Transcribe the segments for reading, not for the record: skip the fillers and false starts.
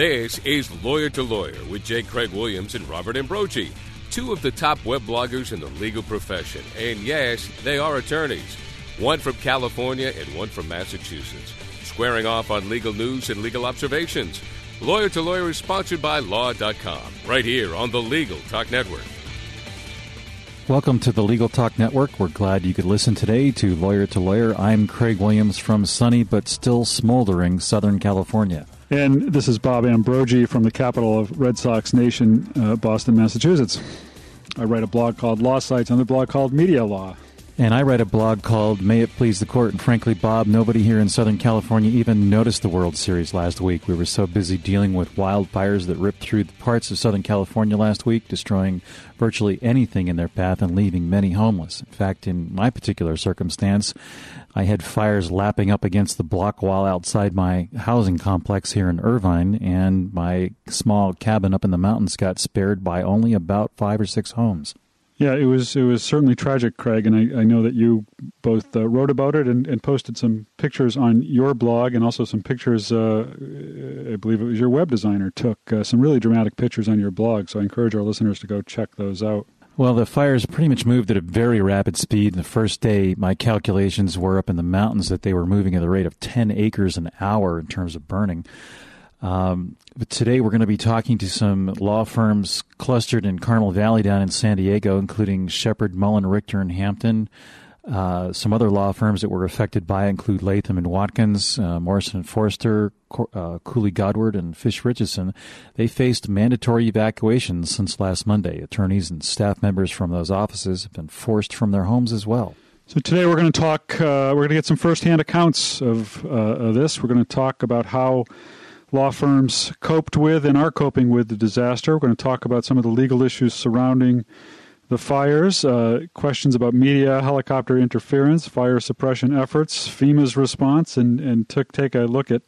This is Lawyer to Lawyer with J. Craig Williams and Robert Ambrogi, two of the top web bloggers in the legal profession. And yes, they are attorneys, one from California and one from Massachusetts, squaring off on legal news and legal observations. Lawyer to Lawyer is sponsored by Law.com, right here on the Legal Talk Network. Welcome to the Legal Talk Network. We're glad you could listen today to Lawyer to Lawyer. I'm Craig Williams from sunny but still smoldering Southern California. And this is Bob Ambrogi from the capital of Red Sox Nation, Boston, Massachusetts. I write a blog called Law Sites, another blog called Media Law. And I write a blog called May It Please the Court. And frankly, Bob, nobody here in Southern California even noticed the World Series last week. We were so busy dealing with wildfires that ripped through the parts of Southern California last week, destroying virtually anything in their path and leaving many homeless. In fact, in my particular circumstance, I had fires lapping up against the block wall outside my housing complex here in Irvine, and my small cabin up in the mountains got spared by only about 5 or 6 homes. Yeah, it was certainly tragic, Craig, and I know that you both wrote about it and posted some pictures on your blog, and also some pictures, I believe it was your web designer took some really dramatic pictures on your blog, so I encourage our listeners to go check those out. Well, the fires pretty much moved at a very rapid speed. The first day, my calculations were up in the mountains that they were moving at the rate of 10 acres an hour in terms of burning. But today we're going to be talking to some law firms clustered in Carmel Valley down in San Diego, including Shepard, Mullen, Richter, and Hampton. Some other law firms that were affected by include Latham and Watkins, Morrison and Foerster, Cooley Godward, and Fish Richardson. They faced mandatory evacuations since last Monday. Attorneys and staff members from those offices have been forced from their homes as well. So today we're going to talk, we're going to get some firsthand accounts of this. We're going to talk about how law firms coped with and are coping with the disaster. We're going to talk about some of the legal issues surrounding the fires, questions about media, helicopter interference, fire suppression efforts, FEMA's response, and take a look at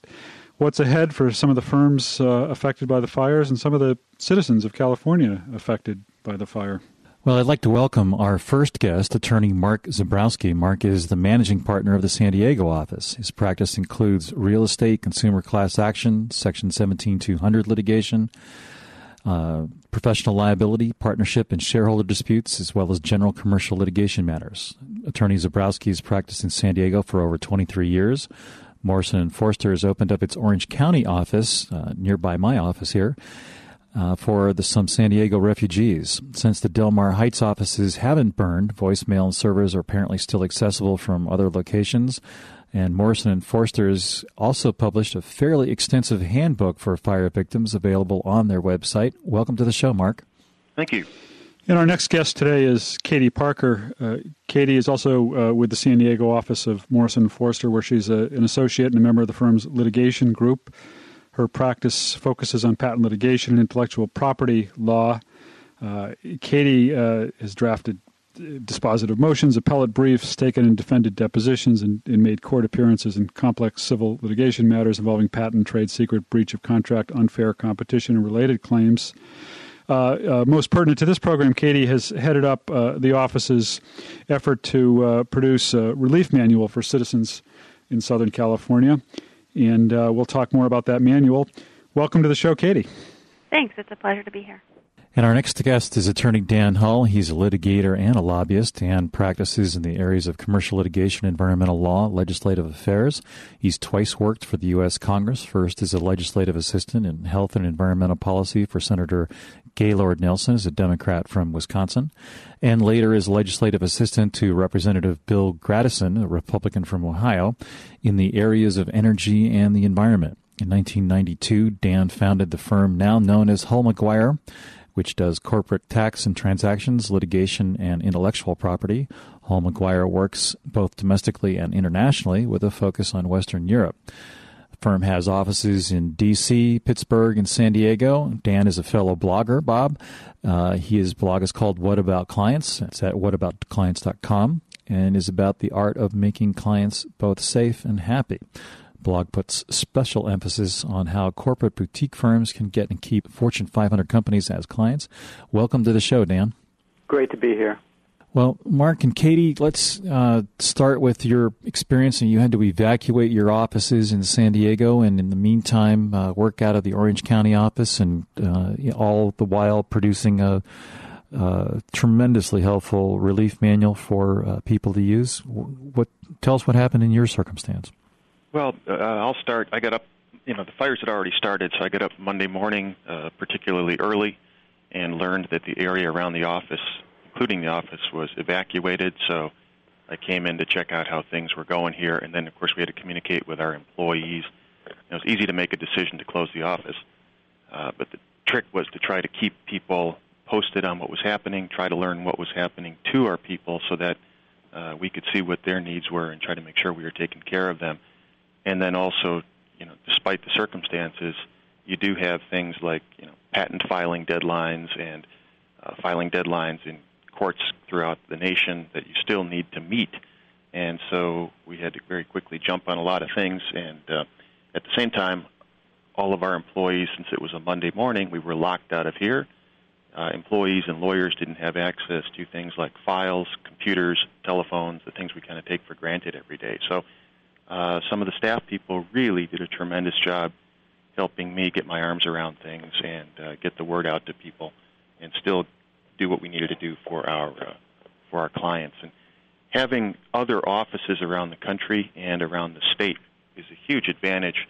what's ahead for some of the firms affected by the fires and some of the citizens of California affected by the fire. Well, I'd like to welcome our first guest, attorney Mark Zabrowski. Mark is the managing partner of the San Diego office. His practice includes real estate, consumer class action, Section 17200 litigation, professional liability, partnership, and shareholder disputes, as well as general commercial litigation matters. Attorney Zabrowski has practiced in San Diego for over 23 years. Morrison & Foerster has opened up its Orange County office, nearby my office here, for some San Diego refugees. Since the Del Mar Heights offices haven't burned, voicemail and servers are apparently still accessible from other locations. And Morrison & Foerster has also published a fairly extensive handbook for fire victims available on their website. Welcome to the show, Mark. Thank you. And our next guest today is Katie Parker. Katie is also with the San Diego office of Morrison & Foerster, where she's an associate and a member of the firm's litigation group. Her practice focuses on patent litigation and intellectual property law. Katie has drafted dispositive motions, appellate briefs, taken and defended depositions, and made court appearances in complex civil litigation matters involving patent, trade secret, breach of contract, unfair competition, and related claims. Most pertinent to this program, Katie has headed up the office's effort to produce a relief manual for citizens in Southern California. And we'll talk more about that manual. Welcome to the show, Katie. Thanks. It's a pleasure to be here. And our next guest is attorney Dan Hull. He's a litigator and a lobbyist and practices in the areas of commercial litigation, environmental law, legislative affairs. He's twice worked for the U.S. Congress, first as a legislative assistant in health and environmental policy for Senator Gaylord Nelson, as a Democrat from Wisconsin, and later as legislative assistant to Representative Bill Gradison, a Republican from Ohio, in the areas of energy and the environment. In 1992, Dan founded the firm now known as Hull McGuire, which does corporate tax and transactions, litigation, and intellectual property. Hull McGuire works both domestically and internationally with a focus on Western Europe. The firm has offices in D.C., Pittsburgh, and San Diego. Dan is a fellow blogger, Bob. His blog is called What About Clients. It's at whataboutclients.com and is about the art of making clients both safe and happy. Blog puts special emphasis on how corporate boutique firms can get and keep Fortune 500 companies as clients. Welcome to the show, Dan. Great to be here. Well, Mark and Katie, let's start with your experience. And you had to evacuate your offices in San Diego, and in the meantime, work out of the Orange County office, and all the while producing a tremendously helpful relief manual for people to use. Tell us what happened in your circumstance. Well, I'll start. I got up. The fires had already started, so I got up Monday morning, particularly early, and learned that the area around the office, including the office, was evacuated. So I came in to check out how things were going here. And then, of course, we had to communicate with our employees. It was easy to make a decision to close the office. But the trick was to try to keep people posted on what was happening, try to learn what was happening to our people so that we could see what their needs were and try to make sure we were taking care of them. And then also, despite the circumstances, you do have things like, patent filing deadlines and filing deadlines in courts throughout the nation that you still need to meet. And so we had to very quickly jump on a lot of things. And at the same time, all of our employees, since it was a Monday morning, we were locked out of here. Employees and lawyers didn't have access to things like files, computers, telephones, the things we kind of take for granted every day. So some of the staff people really did a tremendous job helping me get my arms around things and get the word out to people and still do what we needed to do for our clients. And having other offices around the country and around the state is a huge advantage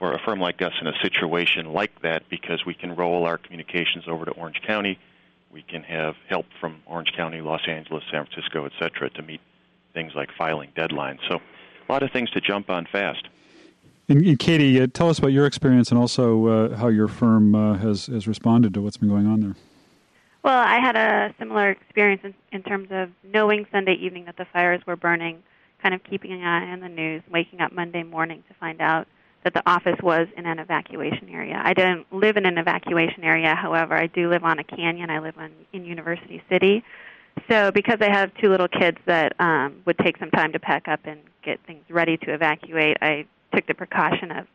for a firm like us in a situation like that, because we can roll our communications over to Orange County. We can have help from Orange County, Los Angeles, San Francisco, et cetera, to meet things like filing deadlines. So a lot of things to jump on fast. And Katie, tell us about your experience and also how your firm has responded to what's been going on there. Well, I had a similar experience in terms of knowing Sunday evening that the fires were burning, kind of keeping an eye on the news, waking up Monday morning to find out that the office was in an evacuation area. I didn't live in an evacuation area. However, I do live on a canyon. I live in University City. So because I have two little kids that would take some time to pack up and get things ready to evacuate, I took the precaution of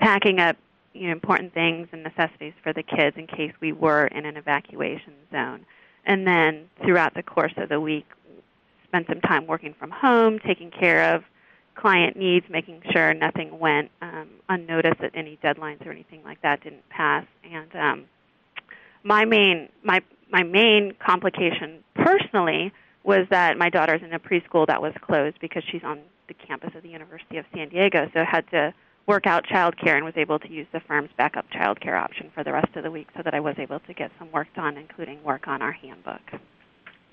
packing up important things and necessities for the kids in case we were in an evacuation zone. And then throughout the course of the week, spent some time working from home, taking care of client needs, making sure nothing went unnoticed, that any deadlines or anything like that didn't pass. And my main complication personally was that my daughter's in a preschool that was closed because she's on the campus of the University of San Diego, so I had to work out childcare and was able to use the firm's backup childcare option for the rest of the week so that I was able to get some work done, including work on our handbook.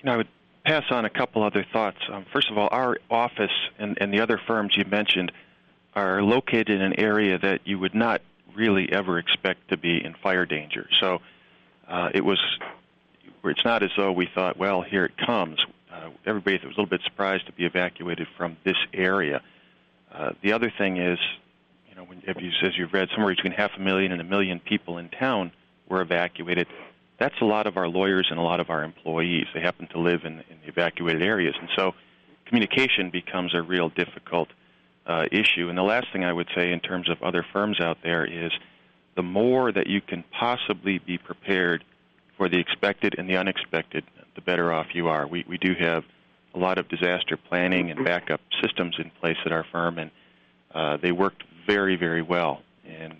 I would pass on a couple other thoughts. First of all, our office and the other firms you mentioned are located in an area that you would not really ever expect to be in fire danger. So it's not as though we thought, well, here it comes. Everybody was a little bit surprised to be evacuated from this area. The other thing is, as you've read, somewhere between 500,000 and 1 million people in town were evacuated. That's a lot of our lawyers and a lot of our employees. They happen to live in the evacuated areas. And so communication becomes a real difficult issue. And the last thing I would say in terms of other firms out there is the more that you can possibly be prepared for the expected and the unexpected, the better off you are. We do have a lot of disaster planning and backup systems in place at our firm, and they worked very, very well. And,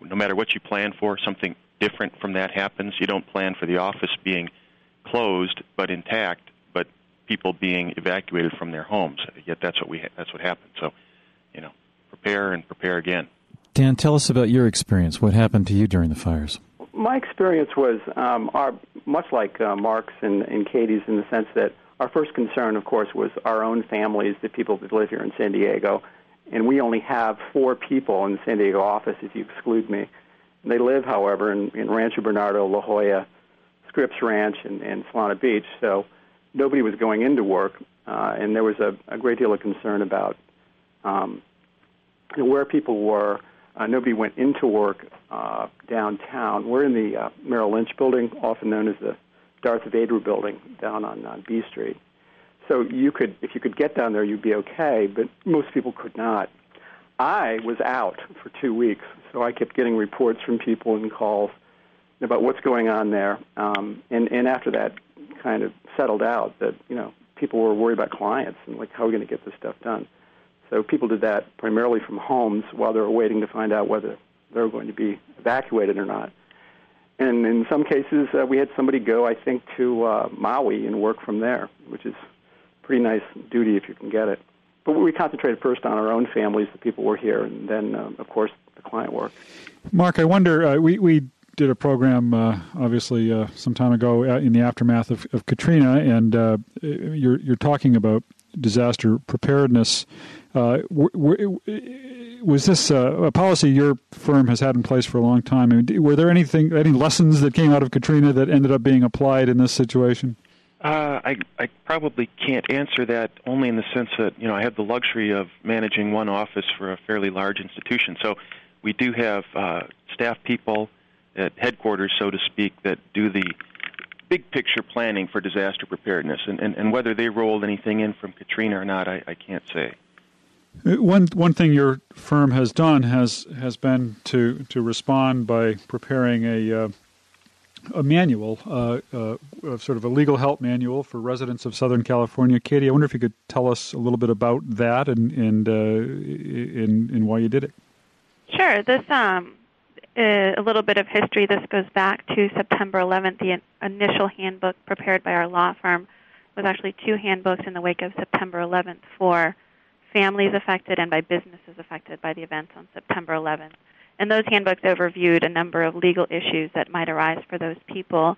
no matter what you plan for, something different from that happens. You don't plan for the office being closed but intact, but people being evacuated from their homes. Yet that's what happened. So, prepare and prepare again. Dan, tell us about your experience. What happened to you during the fires? My experience was much like Mark's and Katie's, in the sense that our first concern, of course, was our own families, the people that live here in San Diego. And we only have 4 people in the San Diego office, if you exclude me. They live, however, in Rancho Bernardo, La Jolla, Scripps Ranch, and Solana Beach. So nobody was going into work, and there was a great deal of concern about where people were. Nobody went into work downtown. We're in the Merrill Lynch building, often known as the Darth Vader building, down on B Street. So if you could get down there, you'd be okay, but most people could not. I was out for 2 weeks, so I kept getting reports from people and calls about what's going on there. And after that, kind of settled out that, you know, people were worried about clients and, like, how are we going to get this stuff done? So people did that primarily from homes while they were waiting to find out whether they were going to be evacuated or not. And in some cases, we had somebody go, I think, to Maui and work from there, which is pretty nice duty if you can get it. But we concentrated first on our own families, the people who were here, and then, of course, the client work. Mark, I wonder, we did a program, obviously, some time ago in the aftermath of Katrina, and you're talking about disaster preparedness. Was this a policy your firm has had in place for a long time? I mean, were there any lessons that came out of Katrina that ended up being applied in this situation? I probably can't answer that, only in the sense that, you know, I had the luxury of managing one office for a fairly large institution. So we do have staff people at headquarters, so to speak, that do the big picture planning for disaster preparedness. And whether they rolled anything in from Katrina or not, I can't say. One thing your firm has done has been to respond by preparing a manual, sort of a legal help manual for residents of Southern California. Katie, I wonder if you could tell us a little bit about that and why you did it. Sure. This a little bit of history. This goes back to September 11th. The initial handbook prepared by our law firm was actually two handbooks in the wake of September 11th for families affected and by businesses affected by the events on September 11th. And those handbooks overviewed a number of legal issues that might arise for those people.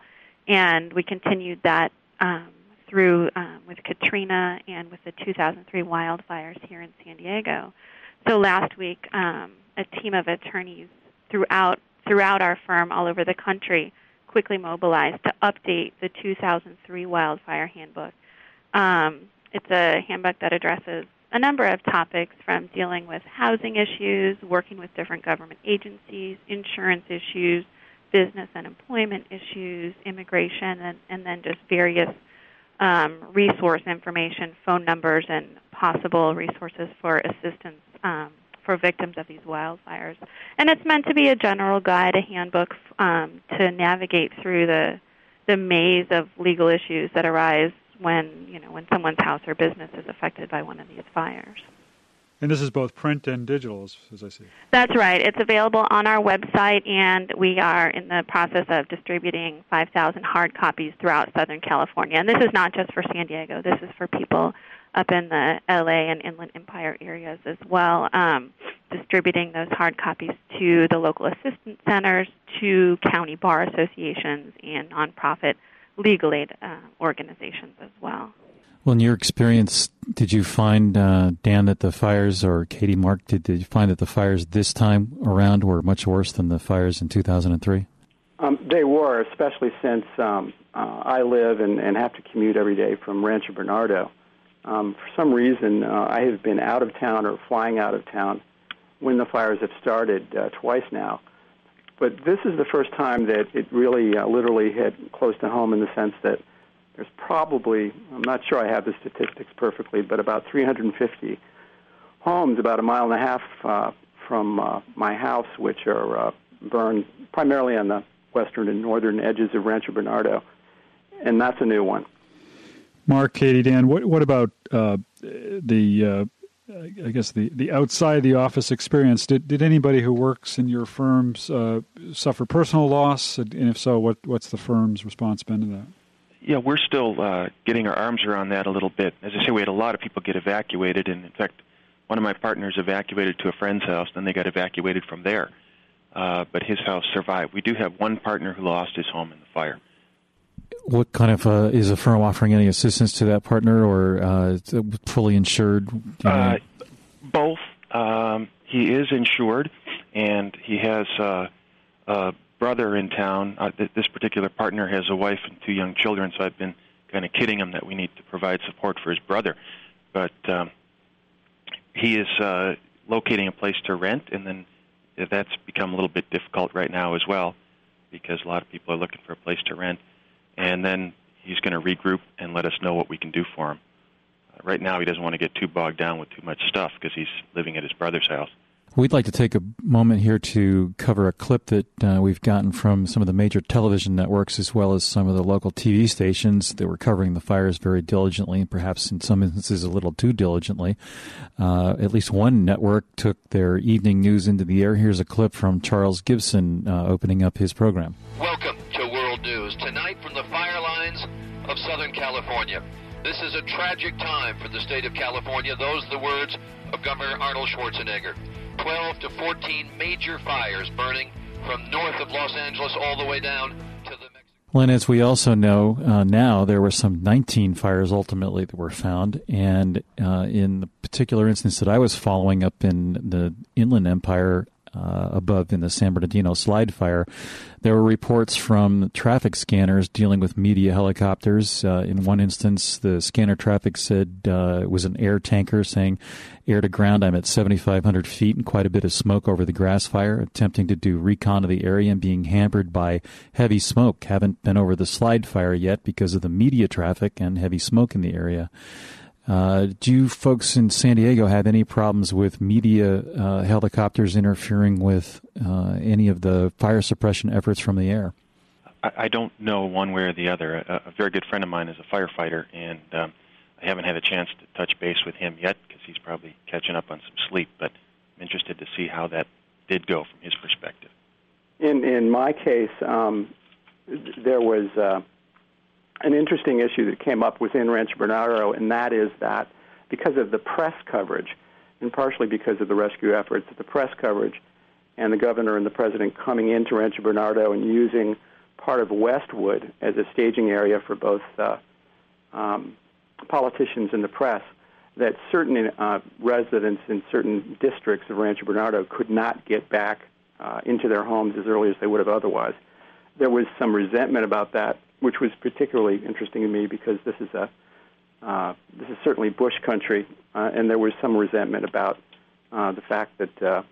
And we continued that through with Katrina and with the 2003 wildfires here in San Diego. So last week, a team of attorneys throughout our firm all over the country quickly mobilized to update the 2003 wildfire handbook. It's a handbook that addresses a number of topics, from dealing with housing issues, working with different government agencies, insurance issues, business and employment issues, immigration, and then just various resource information, phone numbers, and possible resources for assistance for victims of these wildfires. And it's meant to be a general guide, a handbook to navigate through the maze of legal issues that arise when someone's house or business is affected by one of these fires. And this is both print and digital, as I see. That's right. It's available on our website, and we are in the process of distributing 5,000 hard copies throughout Southern California. And this is not just for San Diego. This is for people up in the L.A. and Inland Empire areas as well, distributing those hard copies to the local assistance centers, to county bar associations, and nonprofit legal aid organizations as well. Well, in your experience, did you find, Dan, that the fires, or Katie, Mark, did you find that the fires this time around were much worse than the fires in 2003? They were, especially since I live and have to commute every day from Rancho Bernardo. For some reason, I have been out of town or flying out of town when the fires have started twice now. But this is the first time that it really literally hit close to home, in the sense that there's probably, I'm not sure I have the statistics perfectly, but about 350 homes about a mile and a half from my house, which are burned primarily on the western and northern edges of Rancho Bernardo. And that's a new one. Mark, Katie, Dan, what about I guess the outside the office experience? Did anybody who works in your firms suffer personal loss? And if so, what's the firm's response been to that? Yeah, we're still getting our arms around that a little bit. As I say, we had a lot of people get evacuated, and in fact, one of my partners evacuated to a friend's house, then they got evacuated from there. But his house survived. We do have one partner who lost his home in the fire. What kind of is the firm offering any assistance to that partner, or fully insured? Both. He is insured, and he has a brother in town. This particular partner has a wife and two young children, so I've been kind of kidding him that we need to provide support for his brother. But he is locating a place to rent, and then that's become a little bit difficult right now as well, because a lot of people are looking for a place to rent. And then he's going to regroup and let us know what we can do for him. Right now, he doesn't want to get too bogged down with too much stuff because he's living at his brother's house. We'd like to take a moment here to cover a clip that we've gotten from some of the major television networks as well as some of the local TV stations that were covering the fires very diligently and perhaps in some instances a little too diligently. At least one network took their evening news into the air. Here's a clip from Charles Gibson opening up his program. Welcome to World News. Tonight from the fire lines of Southern California. This is a tragic time for the state of California. Those are the words of Governor Arnold Schwarzenegger. 12 to 14 major fires burning from north of Los Angeles all the way down to the Mexican. Well, and as we also know now, there were some 19 fires ultimately that were found. And in the particular instance that I was following up in the Inland Empire above in the San Bernardino slide fire, there were reports from traffic scanners dealing with media helicopters. In one instance, the scanner traffic said it was an air tanker saying, air to ground, I'm at 7,500 feet and quite a bit of smoke over the grass fire, attempting to do recon of the area and being hampered by heavy smoke. Haven't been over the slide fire yet because of the media traffic and heavy smoke in the area. Do you folks in San Diego have any problems with media helicopters interfering with any of the fire suppression efforts from the air? I don't know one way or the other. A very good friend of mine is a firefighter, and I haven't had a chance to touch base with him yet because he's probably catching up on some sleep, but I'm interested to see how that did go from his perspective. In my case, there was... an interesting issue that came up within Rancho Bernardo, and that is that because of the press coverage, and partially because of the rescue efforts, the press coverage and the governor and the president coming into Rancho Bernardo and using part of Westwood as a staging area for both politicians and the press, that certain residents in certain districts of Rancho Bernardo could not get back into their homes as early as they would have otherwise. There was some resentment about that, which was particularly interesting to me because this is certainly Bush country, and there was some resentment about the fact that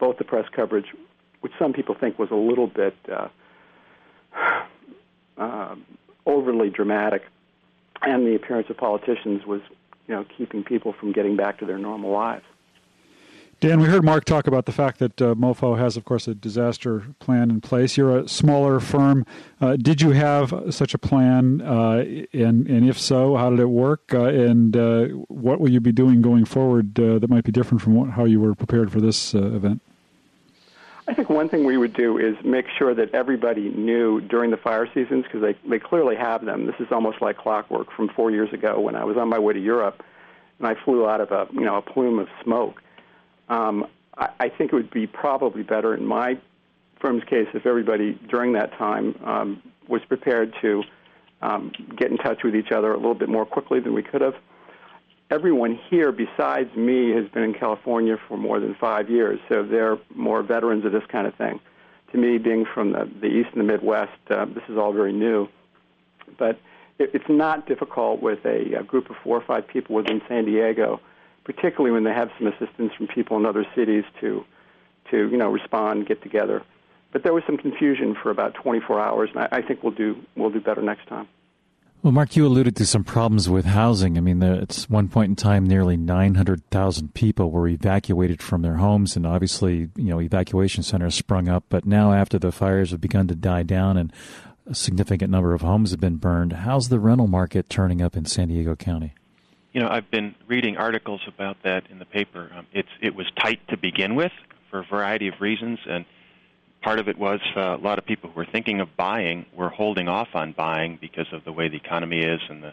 both the press coverage, which some people think was a little bit overly dramatic, and the appearance of politicians was, keeping people from getting back to their normal lives. Dan, we heard Mark talk about the fact that MoFo has, of course, a disaster plan in place. You're a smaller firm. Did you have such a plan? And if so, how did it work? And what will you be doing going forward that might be different from how you were prepared for this event? I think one thing we would do is make sure that everybody knew during the fire seasons, because they clearly have them. This is almost like clockwork from 4 years ago when I was on my way to Europe and I flew out of a plume of smoke. I think it would be probably better in my firm's case if everybody during that time was prepared to get in touch with each other a little bit more quickly than we could have. Everyone here besides me has been in California for more than 5 years, so they're more veterans of this kind of thing. To me, being from the East and the Midwest, this is all very new. But it's not difficult with a group of 4 or 5 people within San Diego, particularly when they have some assistance from people in other cities to respond, get together. But there was some confusion for about 24 hours, and I think we'll do better next time. Well, Mark, you alluded to some problems with housing. I mean, at one point in time, nearly 900,000 people were evacuated from their homes, and obviously, evacuation centers sprung up. But now, after the fires have begun to die down and a significant number of homes have been burned, how's the rental market turning up in San Diego County? I've been reading articles about that in the paper. It was tight to begin with for a variety of reasons, and part of it was a lot of people who were thinking of buying were holding off on buying because of the way the economy is and the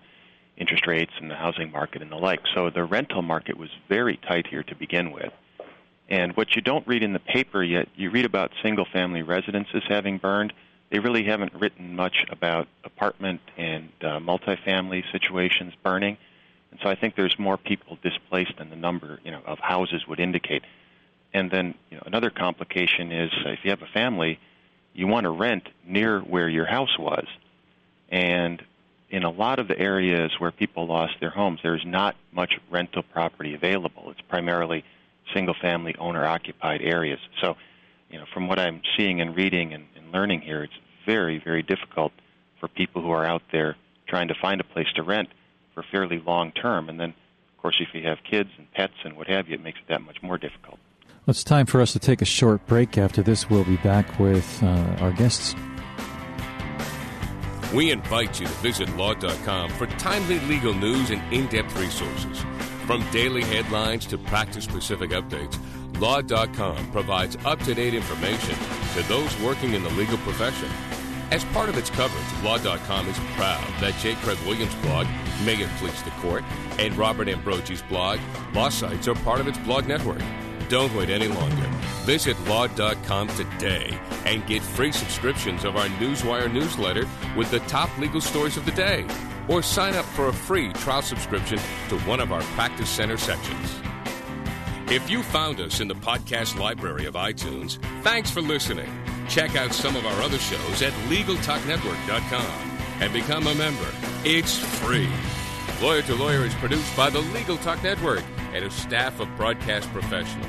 interest rates and the housing market and the like. So the rental market was very tight here to begin with. And what you don't read in the paper yet, you read about single-family residences having burned. They really haven't written much about apartment and multifamily situations burning. And so I think there's more people displaced than the number, of houses would indicate. And then, another complication is if you have a family, you want to rent near where your house was. And in a lot of the areas where people lost their homes, there's not much rental property available. It's primarily single-family owner-occupied areas. So, from what I'm seeing and reading and learning here, it's very, very difficult for people who are out there trying to find a place to rent for fairly long term. And then, of course, if you have kids and pets and what have you, it makes it that much more difficult. It's time for us to take a short break. After this, we'll be back with our guests. We invite you to visit Law.com for timely legal news and in-depth resources. From daily headlines to practice-specific updates, Law.com provides up-to-date information to those working in the legal profession. As part of its coverage, Law.com is proud that J. Craig Williams' blog, May It Please the Court, and Robert Ambrogi's blog, Law Sites, are part of its blog network. Don't wait any longer. Visit Law.com today and get free subscriptions of our Newswire newsletter with the top legal stories of the day, or sign up for a free trial subscription to one of our Practice Center sections. If you found us in the podcast library of iTunes, thanks for listening. Check out some of our other shows at LegalTalkNetwork.com and become a member. It's free. Lawyer to Lawyer is produced by the Legal Talk Network and a staff of broadcast professionals.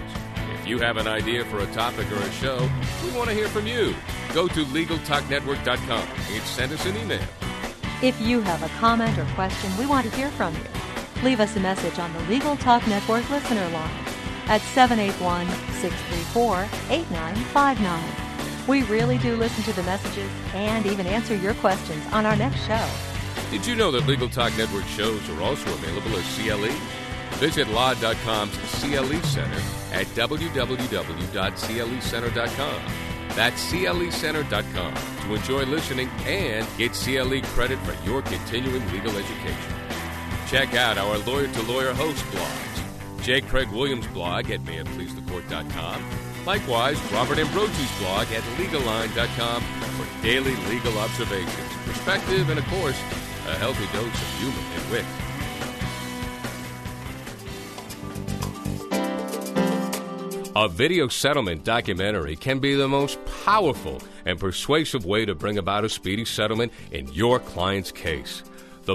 If you have an idea for a topic or a show, we want to hear from you. Go to LegalTalkNetwork.com and send us an email. If you have a comment or question, we want to hear from you. Leave us a message on the Legal Talk Network listener line at 781-634-8959. We really do listen to the messages and even answer your questions on our next show. Did you know that Legal Talk Network shows are also available as CLE? Visit Law.com's CLE Center at www.clecenter.com. That's clecenter.com to enjoy listening and get CLE credit for your continuing legal education. Check out our Lawyer to Lawyer host blog, J. Craig Williams' blog at mayitpleasethecourt.com. Likewise, Robert Ambrogi's blog at legalline.com for daily legal observations, perspective, and, of course, a healthy dose of humor and wit. A video settlement documentary can be the most powerful and persuasive way to bring about a speedy settlement in your client's case. The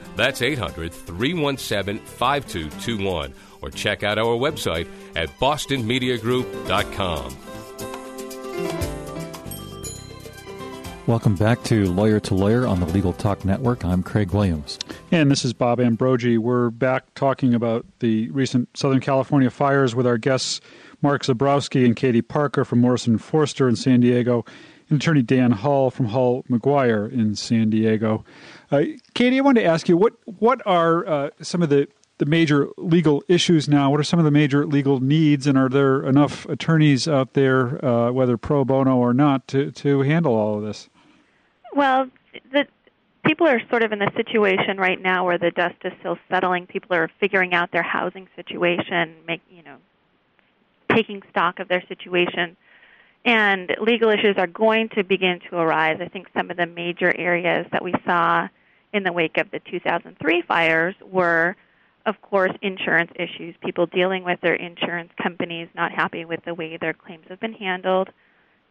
That's 800-317-5221. Or check out our website at bostonmediagroup.com. Welcome back to Lawyer on the Legal Talk Network. I'm Craig Williams. And this is Bob Ambrogi. We're back talking about the recent Southern California fires with our guests Mark Zabrowski and Katie Parker from Morrison Foerster in San Diego, and attorney Dan Hull from Hull McGuire in San Diego. Katie, I wanted to ask you, what are some of the major legal issues now? What are some of the major legal needs, and are there enough attorneys out there, whether pro bono or not, to handle all of this? Well, people are sort of in the situation right now where the dust is still settling. People are figuring out their housing situation, taking stock of their situation. And legal issues are going to begin to arise. I think some of the major areas that we saw in the wake of the 2003 fires were, of course, insurance issues, people dealing with their insurance companies, not happy with the way their claims have been handled,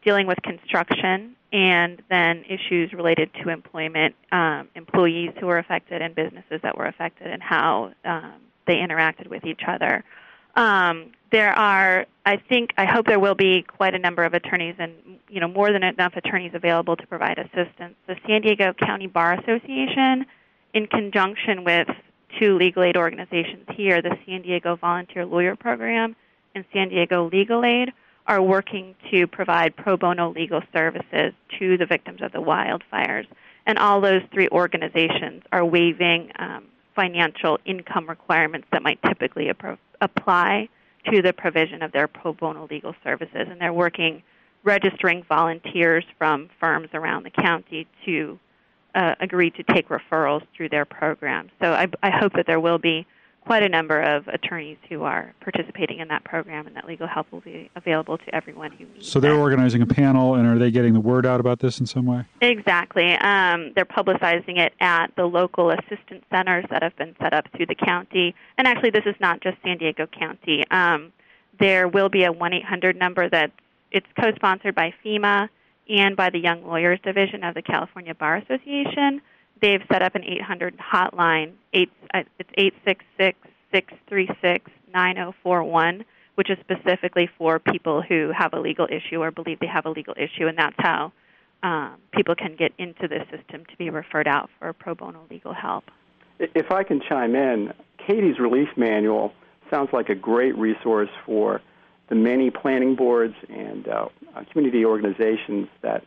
dealing with construction, and then issues related to employment, employees who were affected and businesses that were affected and how they interacted with each other. I hope there will be quite a number of attorneys and, more than enough attorneys available to provide assistance. The San Diego County Bar Association, in conjunction with two legal aid organizations here, the San Diego Volunteer Lawyer Program and San Diego Legal Aid, are working to provide pro bono legal services to the victims of the wildfires. And all those three organizations are waiving financial income requirements that might typically apply to the provision of their pro bono legal services. And they're registering volunteers from firms around the county to agree to take referrals through their program. So I hope that there will be quite a number of attorneys who are participating in that program, and that legal help will be available to everyone who needs it. So they're organizing a panel, and are they getting the word out about this in some way? Exactly. They're publicizing it at the local assistance centers that have been set up through the county. And actually, this is not just San Diego County. There will be a 1-800 number that's It's co-sponsored by FEMA and by the Young Lawyers Division of the California Bar Association. They've set up an 800 hotline. It's 866-636-9041, which is specifically for people who have a legal issue or believe they have a legal issue, and that's how people can get into this system to be referred out for pro bono legal help. If I can chime in, Katie's relief manual sounds like a great resource for the many planning boards and community organizations that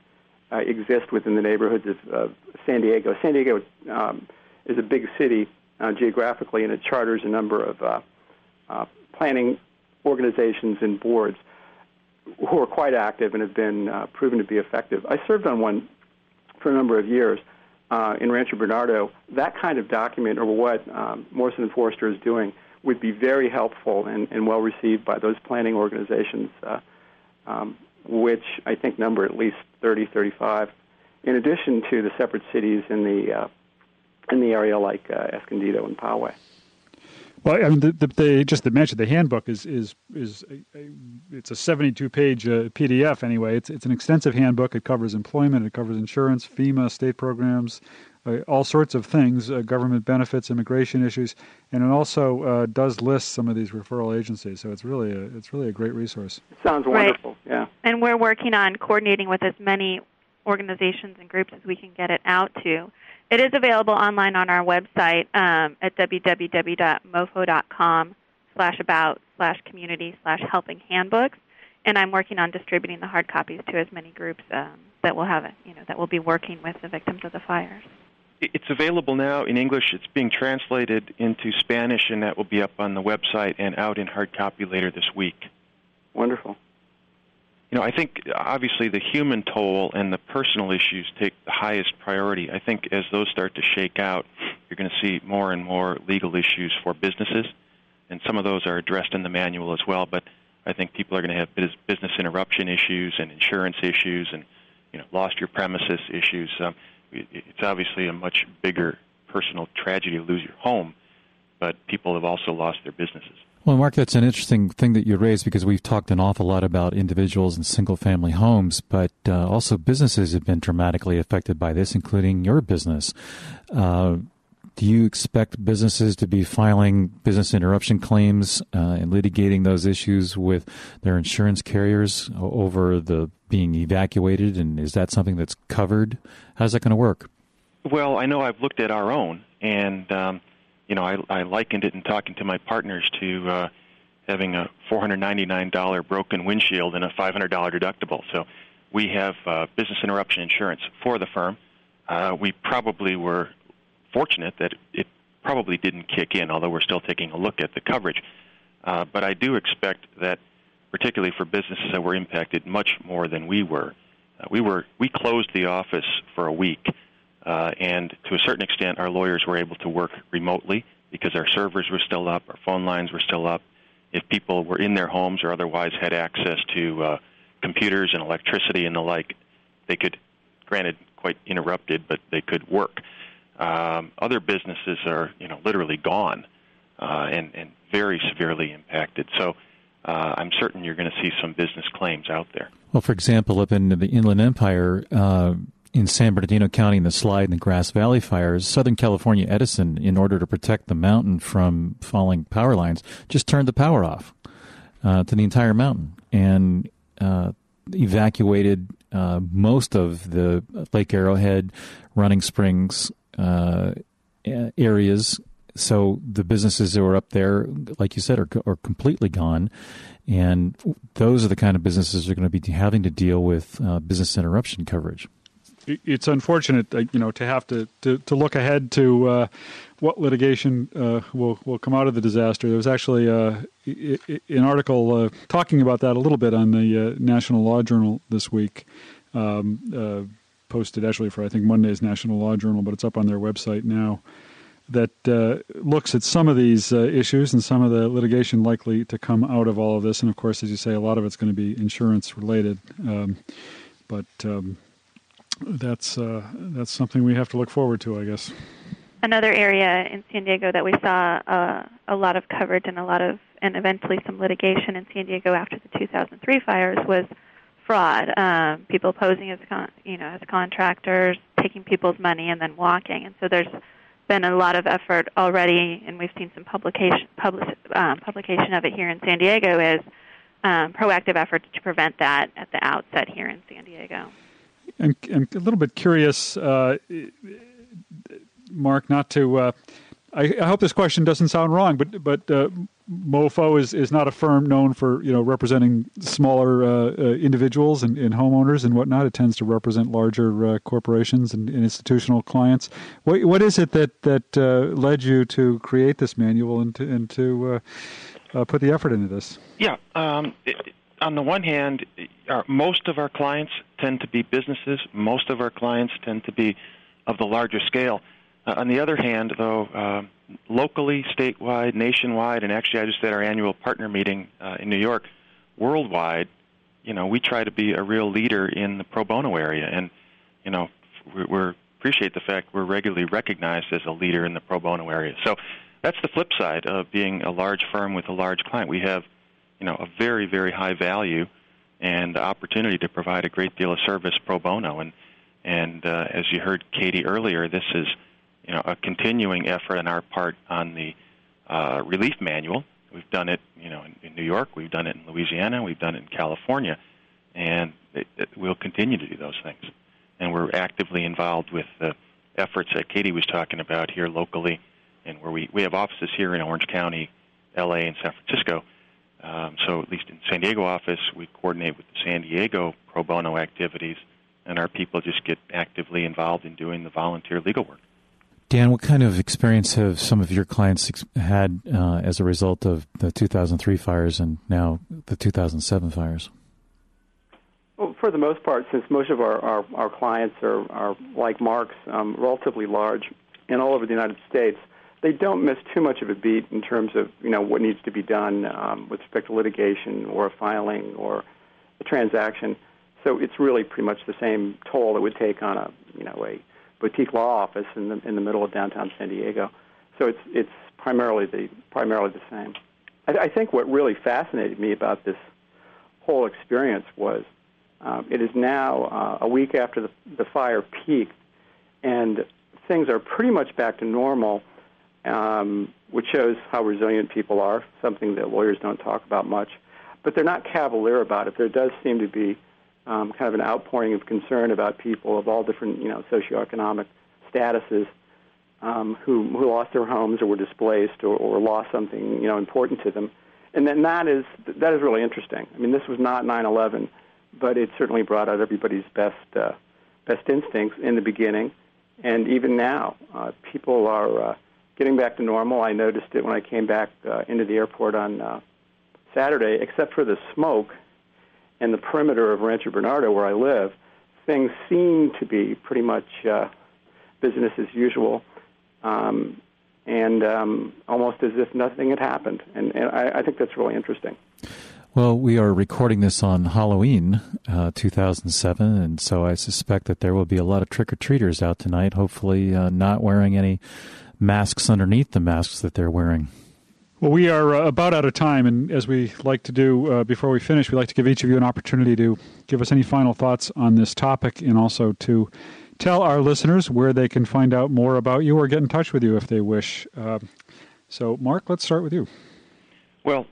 exist within the neighborhoods of San Diego. San Diego is a big city geographically, and it charters a number of planning organizations and boards who are quite active and have been proven to be effective. I served on one for a number of years in Rancho Bernardo. That kind of document, or what Morrison & Foerster is doing, would be very helpful and well-received by those planning organizations, which I think number at least 30, 35, in addition to the separate cities in the area like Escondido and Poway. Well, I mean, just the mention, the handbook is a 72-page PDF anyway. It's an extensive handbook. It covers employment, it covers insurance, FEMA, state programs, all sorts of things, government benefits, immigration issues, and it also does list some of these referral agencies. So it's really a great resource. It sounds wonderful. Right. Yeah. And we're working on coordinating with as many organizations and groups as we can get it out to. It is available online on our website at www.mofo.com/about/community/helping handbooks, and I'm working on distributing the hard copies to as many groups that will have it, that will be working with the victims of the fires. It's available now in English. It's being translated into Spanish, and that will be up on the website and out in hard copy later this week. Wonderful. I think obviously the human toll and the personal issues take the highest priority. I think as those start to shake out, you're going to see more and more legal issues for businesses, and some of those are addressed in the manual as well. But I think people are going to have business interruption issues and insurance issues and lost your premises issues. It's obviously a much bigger personal tragedy to lose your home, but people have also lost their businesses. Well, Mark, that's an interesting thing that you raised, because we've talked an awful lot about individuals and single-family homes, but also businesses have been dramatically affected by this, including your business. Do you expect businesses to be filing business interruption claims and litigating those issues with their insurance carriers over the being evacuated? And is that something that's covered? How's that going to work? Well, I know I've looked at our own, and I likened it in talking to my partners to having a $499 broken windshield and a $500 deductible. So we have business interruption insurance for the firm. We probably were fortunate that it probably didn't kick in, although we're still taking a look at the coverage. But I do expect that, particularly for businesses that were impacted much more than we were. We closed the office for a week. And to a certain extent, our lawyers were able to work remotely because our servers were still up, our phone lines were still up. If people were in their homes or otherwise had access to computers and electricity and the like, they could, granted, quite interrupted, but they could work. Other businesses are, literally gone and very severely impacted. So I'm certain you're going to see some business claims out there. Well, for example, up in the Inland Empire, in San Bernardino County, in the Slide and the Grass Valley fires, Southern California Edison, in order to protect the mountain from falling power lines, just turned the power off to the entire mountain and evacuated most of the Lake Arrowhead, Running Springs areas. So the businesses that were up there, like you said, are completely gone. And those are the kind of businesses that are going to be having to deal with business interruption coverage. It's unfortunate, to have to look ahead to what litigation will come out of the disaster. There was actually an article talking about that a little bit on the National Law Journal this week, posted actually for, I think, Monday's National Law Journal, but it's up on their website now, that looks at some of these issues and some of the litigation likely to come out of all of this. And, of course, as you say, a lot of it's going to be insurance-related, that's something we have to look forward to, I guess. Another area in San Diego that we saw a lot of coverage and eventually some litigation in San Diego after the 2003 fires was fraud, people posing as as contractors, taking people's money and then walking. And so there's been a lot of effort already, and we've seen some publication of it here in San Diego, is proactive efforts to prevent that at the outset here in San Diego. I'm a little bit curious, Mark, not to I hope this question doesn't sound wrong, but MoFo is not a firm known for representing smaller individuals and homeowners and whatnot. It tends to represent larger corporations and institutional clients. What is it that led you to create this manual and to put the effort into this? Yeah. On the one hand, most of our clients tend to be businesses. Most of our clients tend to be of the larger scale. On the other hand, though, locally, statewide, nationwide, and actually I just had our annual partner meeting in New York, worldwide, we try to be a real leader in the pro bono area. And, we appreciate the fact we're regularly recognized as a leader in the pro bono area. So that's the flip side of being a large firm with a large client. We have, a very, very high value and the opportunity to provide a great deal of service pro bono. And as you heard Katie earlier, this is a continuing effort on our part on the relief manual. We've done it, in New York. We've done it in Louisiana. We've done it in California. And we'll continue to do those things. And we're actively involved with the efforts that Katie was talking about here locally, and where we have offices here in Orange County, L.A., and San Francisco. So at least in San Diego office, we coordinate with the San Diego pro bono activities, and our people just get actively involved in doing the volunteer legal work. Dan, what kind of experience have some of your clients had as a result of the 2003 fires and now the 2007 fires? Well, for the most part, since most of our clients are like Mark's, relatively large and all over the United States, they don't miss too much of a beat in terms of what needs to be done with respect to litigation or a filing or a transaction. So it's really pretty much the same toll it would take on a boutique law office in the middle of downtown San Diego, so it's primarily the same. I think what really fascinated me about this whole experience was it is now a week after the fire peaked, and things are pretty much back to normal, which shows how resilient people are. Something that lawyers don't talk about much, but they're not cavalier about it. There does seem to be kind of an outpouring of concern about people of all different, socioeconomic statuses who lost their homes or were displaced or lost something, important to them. And then that is really interesting. I mean, this was not 9/11, but it certainly brought out everybody's best instincts in the beginning. And even now, people are getting back to normal. I noticed it when I came back into the airport on Saturday, except for the smoke and the perimeter of Rancho Bernardo, where I live, things seem to be pretty much business as usual, and almost as if nothing had happened. And I think that's really interesting. Well, we are recording this on Halloween 2007, and so I suspect that there will be a lot of trick-or-treaters out tonight, hopefully not wearing any masks underneath the masks that they're wearing. Well, we are about out of time, and as we like to do before we finish, we like to give each of you an opportunity to give us any final thoughts on this topic and also to tell our listeners where they can find out more about you or get in touch with you if they wish. So, Mark, let's start with you. Well,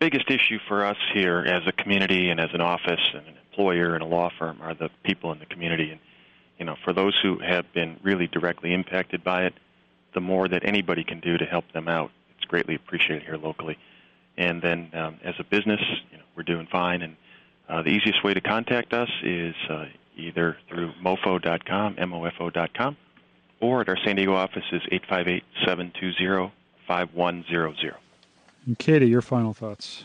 biggest issue for us here as a community and as an office and an employer and a law firm are the people in the community. And, for those who have been really directly impacted by it, the more that anybody can do to help them out, greatly appreciated here locally. And then as a business, we're doing fine. And the easiest way to contact us is either through mofo.com, MOFO.com, or at our San Diego office is 858-720-5100. And Katie, your final thoughts.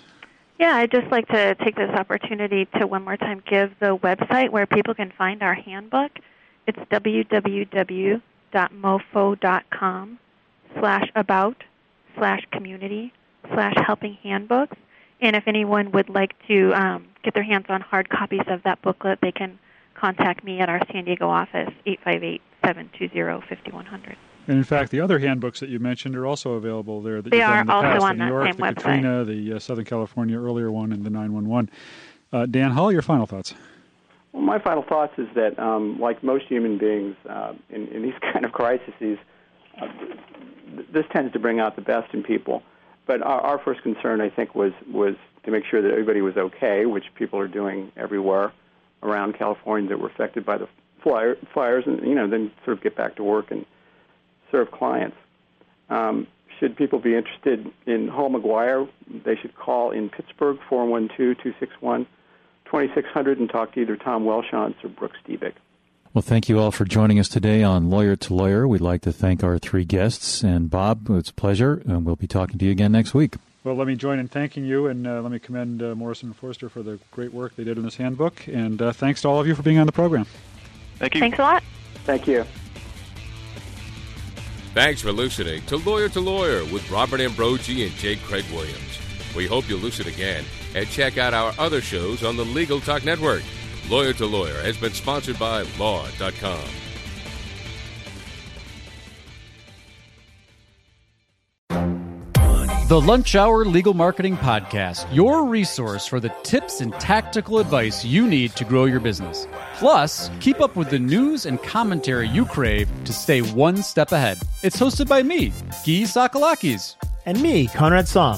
Yeah, I'd just like to take this opportunity to one more time give the website where people can find our handbook. It's www.mofo.com/about/community/helping handbooks, and if anyone would like to get their hands on hard copies of that booklet, they can contact me at our San Diego office, 858-720-5100. And in fact, the other handbooks that you mentioned are also available there. They are also on that same website. The Katrina, the Southern California earlier one, and the 911. Dan Hull, your final thoughts. Well, my final thoughts is that, like most human beings, in these kind of crises, this tends to bring out the best in people. But our first concern, I think, was to make sure that everybody was okay, which people are doing everywhere around California that were affected by the fires, and then sort of get back to work and serve clients. Should people be interested in Hull McGuire, they should call in Pittsburgh, 412-261-2600, and talk to either Tom Welshantz or Brooke Stevick. Well, thank you all for joining us today on Lawyer to Lawyer. We'd like to thank our three guests. And, Bob, it's a pleasure, and we'll be talking to you again next week. Well, let me join in thanking you, and let me commend Morrison and Foerster for the great work they did in this handbook. And thanks to all of you for being on the program. Thank you. Thanks a lot. Thank you. Thanks for listening to Lawyer with Robert Ambrogi and J. Craig Williams. We hope you'll listen again and check out our other shows on the Legal Talk Network. Lawyer to Lawyer has been sponsored by Law.com. The Lunch Hour Legal Marketing Podcast, your resource for the tips and tactical advice you need to grow your business. Plus, keep up with the news and commentary you crave to stay one step ahead. It's hosted by me, Guy Sakalakis. And me, Conrad Somm.